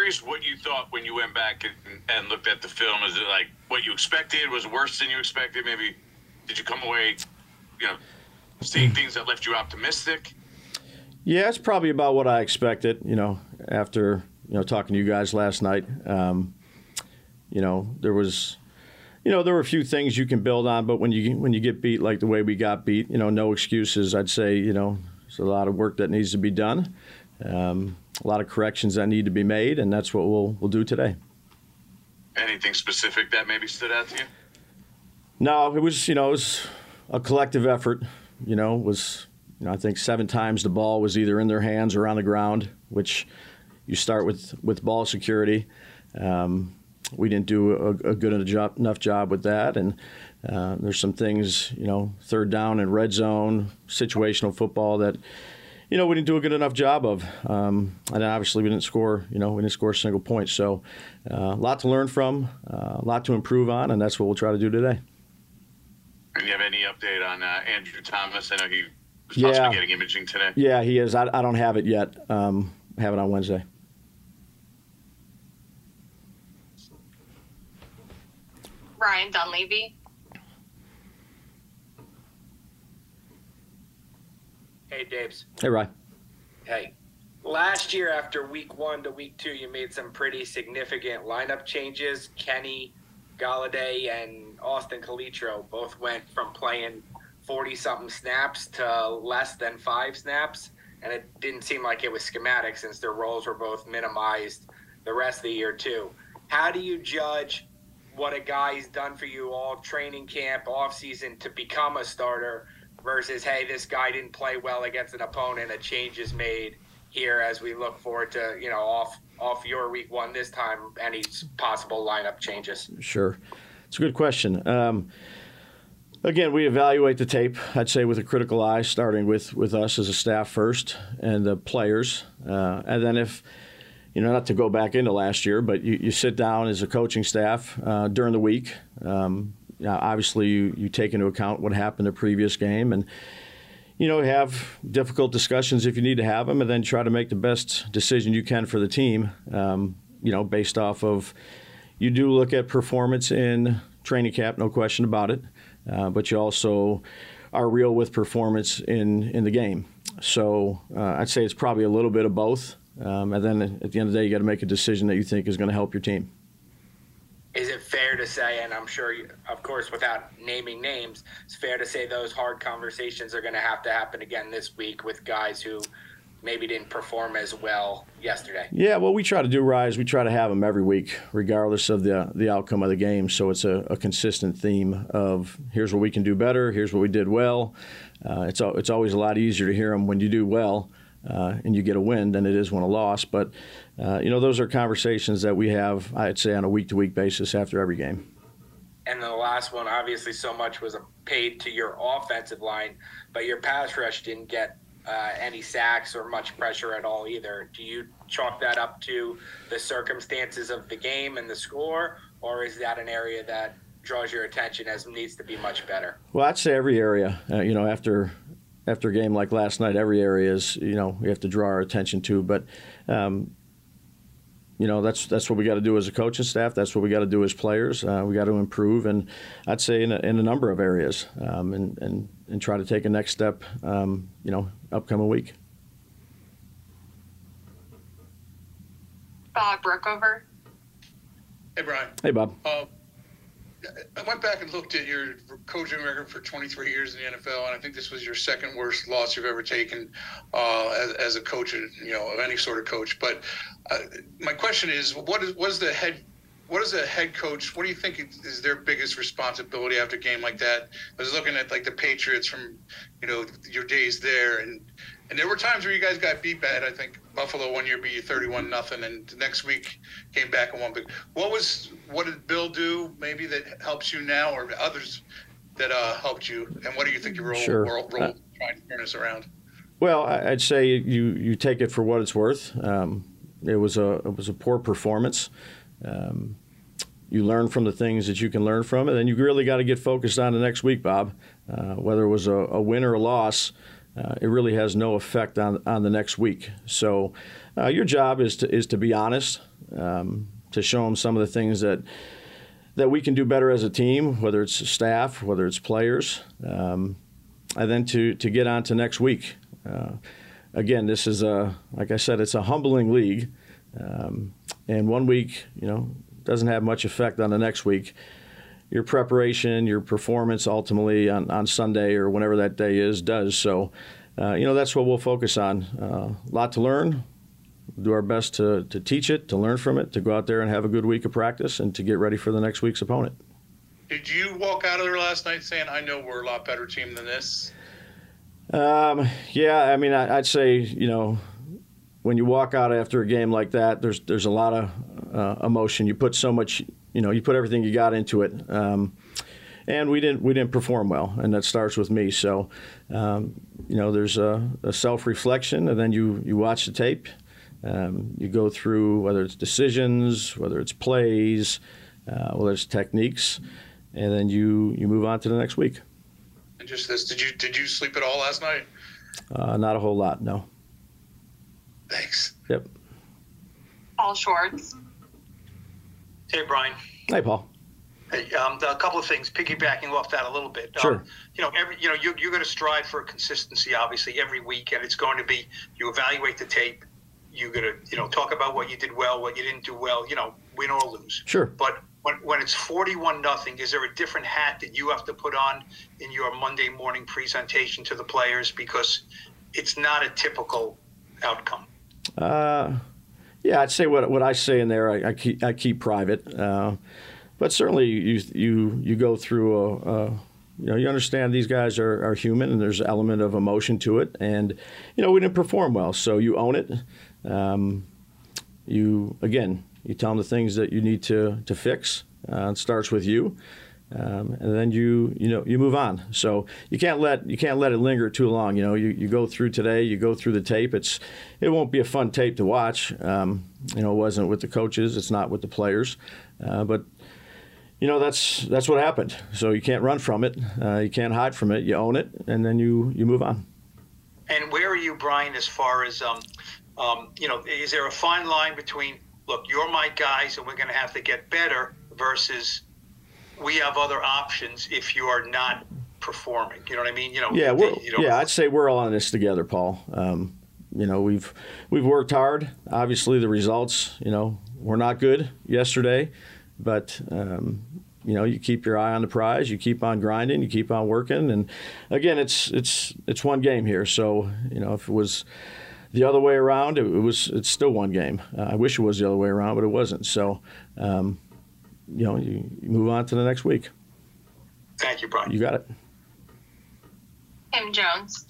curious what you thought when you went back and looked at the film. Is it like what you expected was worse than you expected? Maybe did you come away, you know, seeing things that left you optimistic? Yeah, it's probably about what I expected, you know, after, you know, talking to you guys last night. You know, there was, you know, there were a few things you can build on, but when you get beat like the way we got beat, you know, no excuses. I'd say, you know, there's a lot of work that needs to be done, a lot of corrections that need to be made, and that's what we'll do today. Anything specific that maybe stood out to you? No, it was, you know, it was a collective effort. You know, it was, you know, I think 7 times the ball was either in their hands or on the ground, which you start with ball security. We didn't do a good enough job with that, and there's some things, you know, third down and red zone, situational football that, you know, we didn't do a good enough job of. And obviously we didn't score, you know, we didn't score a single point. So a lot to learn from, a lot to improve on, and that's what we'll try to do today. And you have any update on Andrew Thomas? I know he was possibly getting imaging today. Yeah, he is. I don't have it yet. I have it on Wednesday. Ryan Dunleavy. Hey, Dabes. Hey, Ryan. Hey. Last year, after week 1 to week 2, you made some pretty significant lineup changes. Kenny Golladay and Austin Calitro both went from playing 40-something snaps to less than 5 snaps, and it didn't seem like it was schematic since their roles were both minimized the rest of the year, too. How do you judge what a guy's done for you all training camp, offseason to become a starter versus, hey, this guy didn't play well against an opponent, a change is made here as we look forward to, you know, off your week 1 this time, any possible lineup changes? Sure. It's a good question. Again, we evaluate the tape, I'd say, with a critical eye, starting with us as a staff first and the players. And then if, you know, not to go back into last year, but you sit down as a coaching staff during the week. Obviously, you take into account what happened the previous game and, you know, have difficult discussions if you need to have them, and then try to make the best decision you can for the team, you know, based off of, you do look at performance in training camp, no question about it, but you also are real with performance in the game. So I'd say it's probably a little bit of both. And then at the end of the day, you got to make a decision that you think is going to help your team. Is it fair to say, and I'm sure, you, of course, without naming names, it's fair to say those hard conversations are going to happen again this week with guys who maybe didn't perform as well yesterday? Yeah, well, we try to do, Rise, we try to have them every week, regardless of the outcome of the game. So it's a consistent theme of here's what we can do better, here's what we did well. It's always a lot easier to hear them when you do well and you get a win than it is when a loss. But, you know, those are conversations that we have, I'd say, on a week-to-week basis after every game. And the last one, obviously, so much was paid to your offensive line, but your pass rush didn't get any sacks or much pressure at all either. Do you chalk that up to the circumstances of the game and the score, or is that an area that draws your attention as needs to be much better? Well, I'd say every area, you know, after a game like last night, every area is, you know, we have to draw our attention to. But, you know, that's what we got to do as a coaching staff. That's what we got to do as players. We got to improve, and I'd say in a number of areas, and try to take a next step, you know, upcoming week. Bob Brookover. Hey, Brian. Hey, Bob. I went back and looked at your coaching record for 23 years in the NFL, and I think this was your 2nd worst loss you've ever taken as a coach, you know, of any sort of coach. But my question is, what is the head coach? What do you think is their biggest responsibility after a game like that? I was looking at like the Patriots from, you know, your days there, and there were times where you guys got beat bad. I think Buffalo one year beat you 31-0, and the next week came back and won. But what did Bill do maybe that helps you now, or others that helped you? And what do you think your role trying to turn us around? Well, I'd say you take it for what it's worth. It was a poor performance. You learn from the things that you can learn from, and then you really got to get focused on the next week, Bob. Whether it was a win or a loss. it really has no effect on the next week. So your job is to be honest, to show them some of the things that we can do better as a team, whether it's staff, whether it's players, and then to get on to next week. Again, this is like I said, it's a humbling league, and one week, doesn't have much effect on the next week. Your preparation, your performance ultimately on Sunday or whenever that day is does. So, that's what we'll focus on. A lot to learn. We'll do our best to teach it, to learn from it, to go out there and have a good week of practice and to get ready for the next week's opponent. Did you walk out of there last night saying, I know we're a lot better team than this? Yeah, I mean, I'd say, when you walk out after a game like that, there's a lot of emotion. You put so much, you put everything you got into it, and we didn't perform well, and that starts with me. So, there's a self-reflection, and then you watch the tape, you go through whether it's decisions, whether it's plays, whether it's techniques, and then you move on to the next week. And just this, did you sleep at all last night? Not a whole lot, no. Thanks. Yep. Paul Schwartz. Hey, Brian. Hey, Paul. Hey, a couple of things, piggybacking off that a little bit. Sure. You're going to strive for consistency, obviously, every week, and it's going to be you evaluate the tape. You're going to, talk about what you did well, what you didn't do well, win or lose. Sure. But when it's 41-0, is there a different hat that you have to put on in your Monday morning presentation to the players? Because it's not a typical outcome. Yeah, I'd say what I say in there, I keep private, but certainly you go through you understand these guys are human and there's an element of emotion to it, and we didn't perform well, so you own it. You tell them the things that you need to fix. It starts with you, and then you move on. So you can't let it linger too long. You go through today, you go through the tape. It won't be a fun tape to watch. It wasn't with the coaches. It's not with the players. But that's what happened. So you can't run from it. You can't hide from it. You own it, and then you move on. And where are you, Brian? As far as is there a fine line between look, you're my guys, and we're going to have to get better versus we have other options if you are not performing. You know what I mean? Yeah, I'd say we're all in this together, Paul. We've worked hard. Obviously, the results, were not good yesterday. But, you keep your eye on the prize. You keep on grinding. You keep on working. And, again, it's one game here. So, if it was the other way around, it's still one game. I wish it was the other way around, but it wasn't. So, you move on to the next week. Thank you, Brian. You got it. Kim Jones.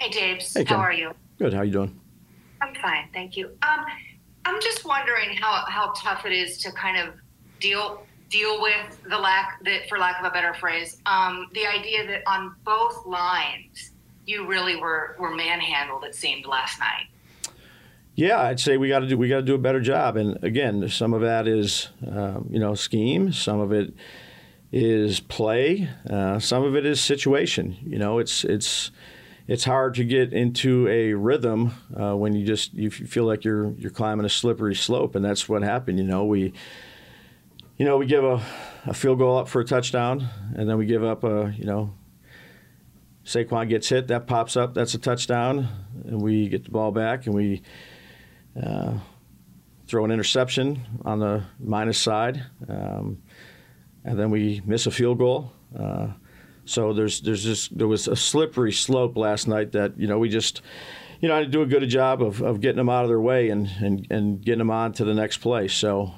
Hey, James. Hey, how are you? Good. How are you doing? I'm fine. Thank you. I'm just wondering how tough it is to kind of deal with for lack of a better phrase, the idea that on both lines you really were manhandled, it seemed, last night. Yeah, I'd say we got to do a better job. And again, some of that is scheme, some of it is play, some of it is situation. It's hard to get into a rhythm when you feel like you're climbing a slippery slope, and that's what happened. We give a field goal up for a touchdown, and then we give up Saquon gets hit, that pops up, that's a touchdown, and we get the ball back, and we throw an interception on the minus side, and then we miss a field goal. So there was a slippery slope last night that we just I didn't do a good job of getting them out of their way and getting them on to the next play. So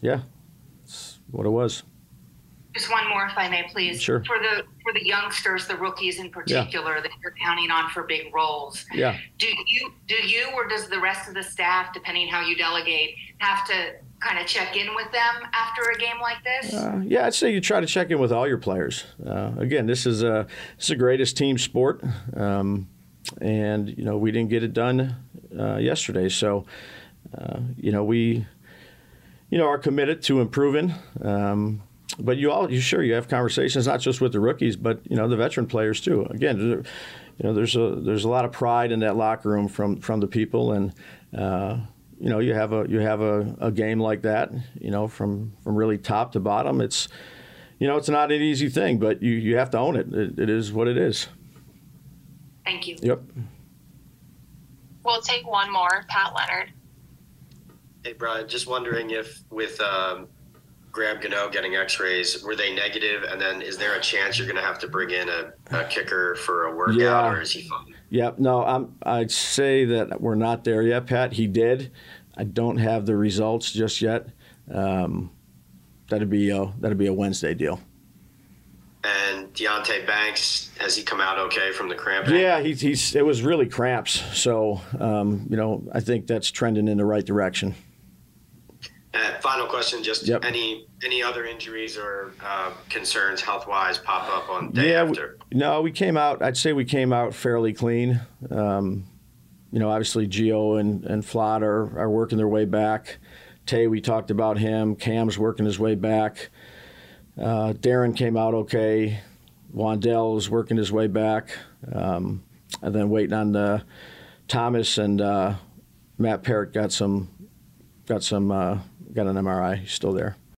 yeah, that's what it was. Just one more, if I may, please. Sure. For the youngsters, the rookies in particular, yeah, that you're counting on for big roles. Yeah. Do you or does the rest of the staff, depending how you delegate, have to kind of check in with them after a game like this? Yeah, I'd say you try to check in with all your players. Again, this is the greatest team sport, and we didn't get it done yesterday. So we are committed to improving. But you have conversations not just with the rookies, but the veteran players too. Again, there's a lot of pride in that locker room from the people, and you have a game like that. From really top to bottom, it's not an easy thing, but you have to own it. It is what it is. Thank you. Yep. We'll take one more, Pat Leonard. Hey Brian, just wondering if with Graham Gano getting x-rays, were they negative? And then is there a chance you're going to have to bring in a kicker for a workout, or is he fine? Yeah, no, I'd say that we're not there yet, Pat. He did. I don't have the results just yet. That'd be a Wednesday deal. And Deontay Banks, has he come out okay from the cramping? Yeah, it was really cramps. So, I think that's trending in the right direction. Final question, just any other injuries or concerns health-wise pop up on day after? No, I'd say we came out fairly clean. Obviously Gio and Flott are working their way back. Tay, we talked about him. Cam's working his way back. Darren came out okay. Wandell's working his way back. And then waiting on Thomas and Matt Parrott got an MRI. He's still there.